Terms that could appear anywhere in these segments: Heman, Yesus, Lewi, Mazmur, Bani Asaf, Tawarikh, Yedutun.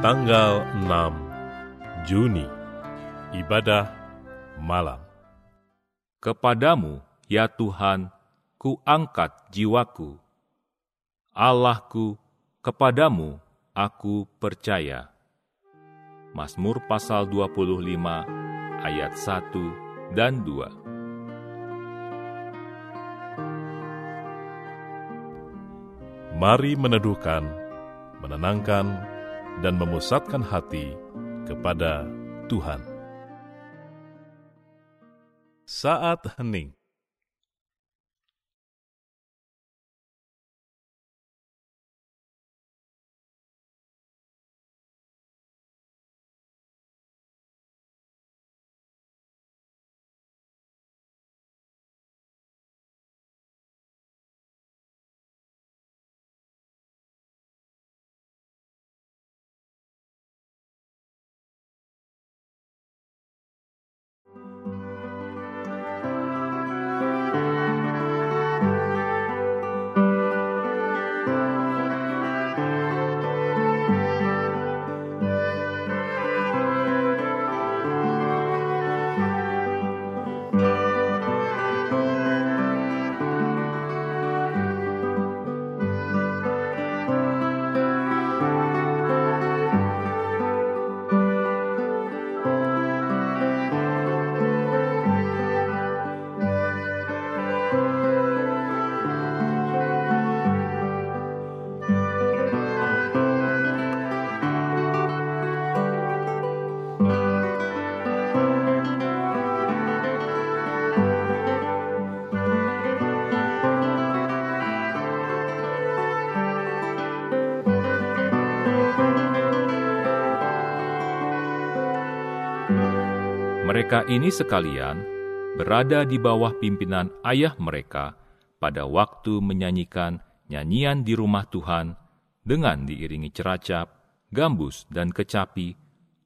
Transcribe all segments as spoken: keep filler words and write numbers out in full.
Tanggal enam Juni, Ibadah Malam. Kepadamu, ya Tuhan, ku angkat jiwaku. Allahku, kepadamu aku percaya. Mazmur pasal dua puluh lima ayat satu dan dua. Mari meneduhkan, menenangkan, dan memusatkan hati kepada Tuhan. Saat hening. Mereka ini sekalian berada di bawah pimpinan ayah mereka pada waktu menyanyikan nyanyian di rumah Tuhan dengan diiringi ceracap, gambus, dan kecapi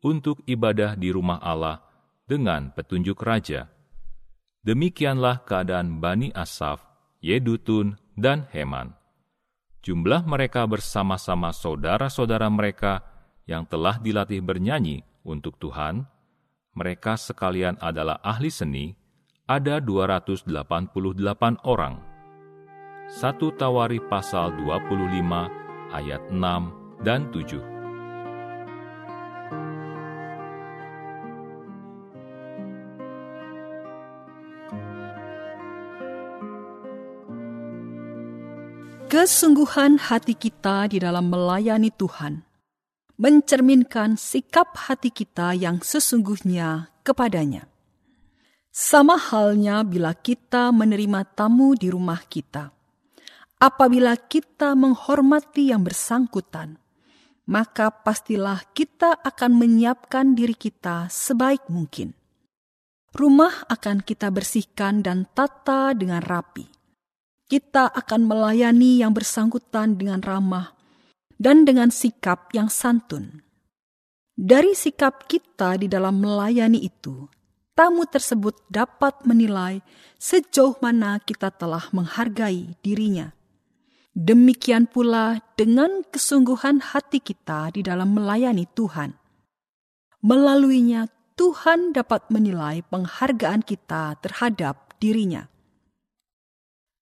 untuk ibadah di rumah Allah dengan petunjuk raja. Demikianlah keadaan Bani Asaf, Yedutun, dan Heman. Jumlah mereka bersama-sama saudara-saudara mereka yang telah dilatih bernyanyi untuk Tuhan. Mereka sekalian adalah ahli seni, ada dua ratus delapan puluh delapan orang. satu Tawarikh pasal dua puluh lima ayat enam dan tujuh. Kesungguhan hati kita di dalam melayani Tuhan mencerminkan sikap hati kita yang sesungguhnya kepadanya. Sama halnya bila kita menerima tamu di rumah kita. Apabila kita menghormati yang bersangkutan, maka pastilah kita akan menyiapkan diri kita sebaik mungkin. Rumah akan kita bersihkan dan tata dengan rapi. Kita akan melayani yang bersangkutan dengan ramah, dan dengan sikap yang santun. Dari sikap kita di dalam melayani itu, tamu tersebut dapat menilai sejauh mana kita telah menghargai dirinya. Demikian pula dengan kesungguhan hati kita di dalam melayani Tuhan. Melaluinya, Tuhan dapat menilai penghargaan kita terhadap dirinya.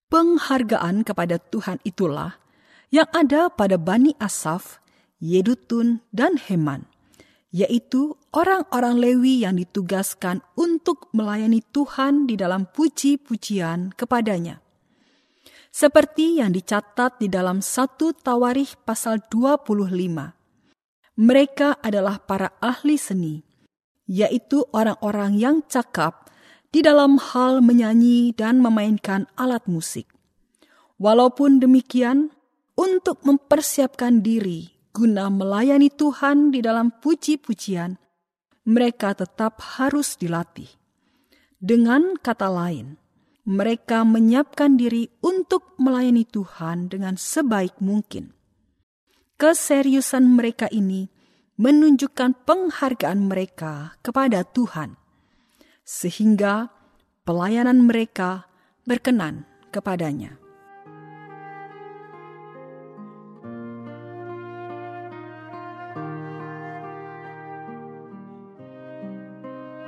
Penghargaan kepada Tuhan itulah yang ada pada Bani Asaf, Yedutun, dan Heman, yaitu orang-orang Lewi yang ditugaskan untuk melayani Tuhan di dalam puji-pujian kepadanya. Seperti yang dicatat di dalam satu Tawarikh pasal dua puluh lima, mereka adalah para ahli seni, yaitu orang-orang yang cakap di dalam hal menyanyi dan memainkan alat musik. Walaupun demikian, untuk mempersiapkan diri guna melayani Tuhan di dalam puji-pujian, mereka tetap harus dilatih. Dengan kata lain, mereka menyiapkan diri untuk melayani Tuhan dengan sebaik mungkin. Keseriusan mereka ini menunjukkan penghargaan mereka kepada Tuhan. sehingga pelayanan mereka berkenan kepadanya.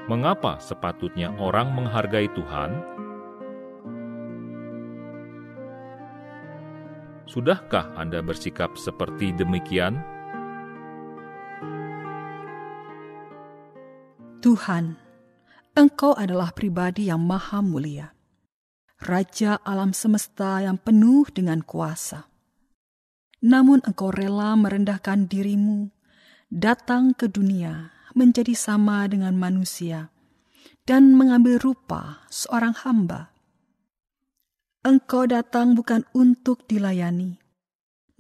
Mengapa sepatutnya orang menghargai Tuhan? Sudahkah Anda bersikap seperti demikian? Tuhan, Engkau adalah pribadi yang maha mulia, Raja alam semesta yang penuh dengan kuasa. Namun Engkau rela merendahkan dirimu, datang ke dunia, menjadi sama dengan manusia, dan mengambil rupa seorang hamba. Engkau datang bukan untuk dilayani,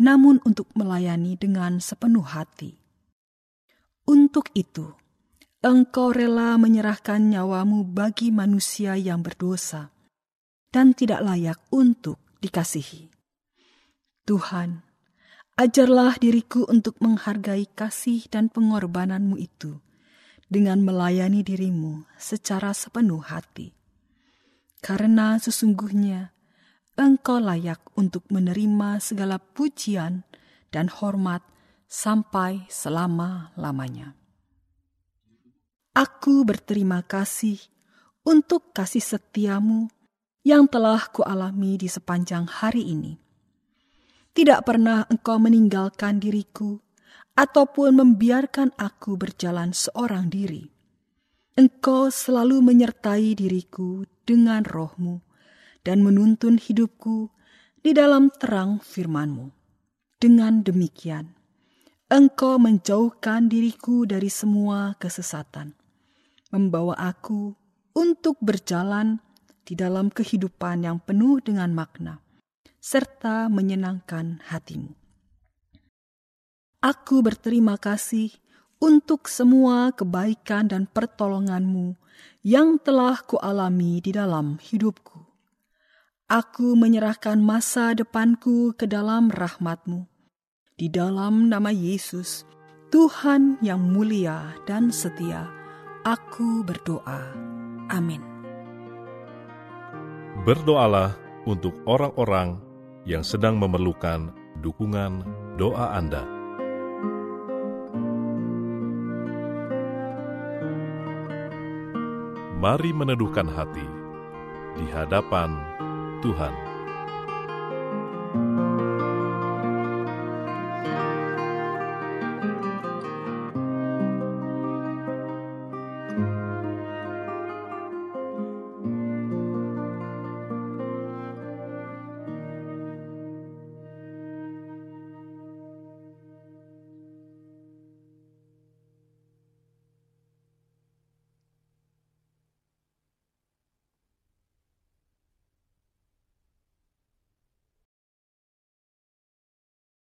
namun untuk melayani dengan sepenuh hati. Untuk itu, Engkau rela menyerahkan nyawamu bagi manusia yang berdosa dan tidak layak untuk dikasihi. Tuhan, ajarlah diriku untuk menghargai kasih dan pengorbananmu itu dengan melayani dirimu secara sepenuh hati. Karena sesungguhnya Engkau layak untuk menerima segala pujian dan hormat sampai selama-lamanya. Aku berterima kasih untuk kasih setiamu yang telah kualami di sepanjang hari ini. Tidak pernah Engkau meninggalkan diriku ataupun membiarkan aku berjalan seorang diri. Engkau selalu menyertai diriku dengan Roh-Mu dan menuntun hidupku di dalam terang firman-Mu. Dengan demikian, Engkau menjauhkan diriku dari semua kesesatan, membawa aku untuk berjalan di dalam kehidupan yang penuh dengan makna serta menyenangkan hatimu. Aku berterima kasih untuk semua kebaikan dan pertolonganmu yang telah kualami di dalam hidupku. Aku menyerahkan masa depanku ke dalam rahmatmu, di dalam nama Yesus, Tuhan yang mulia dan setia, aku berdoa. Amin. Berdoalah untuk orang-orang yang sedang memerlukan dukungan doa Anda. Mari meneduhkan hati di hadapan Tuhan.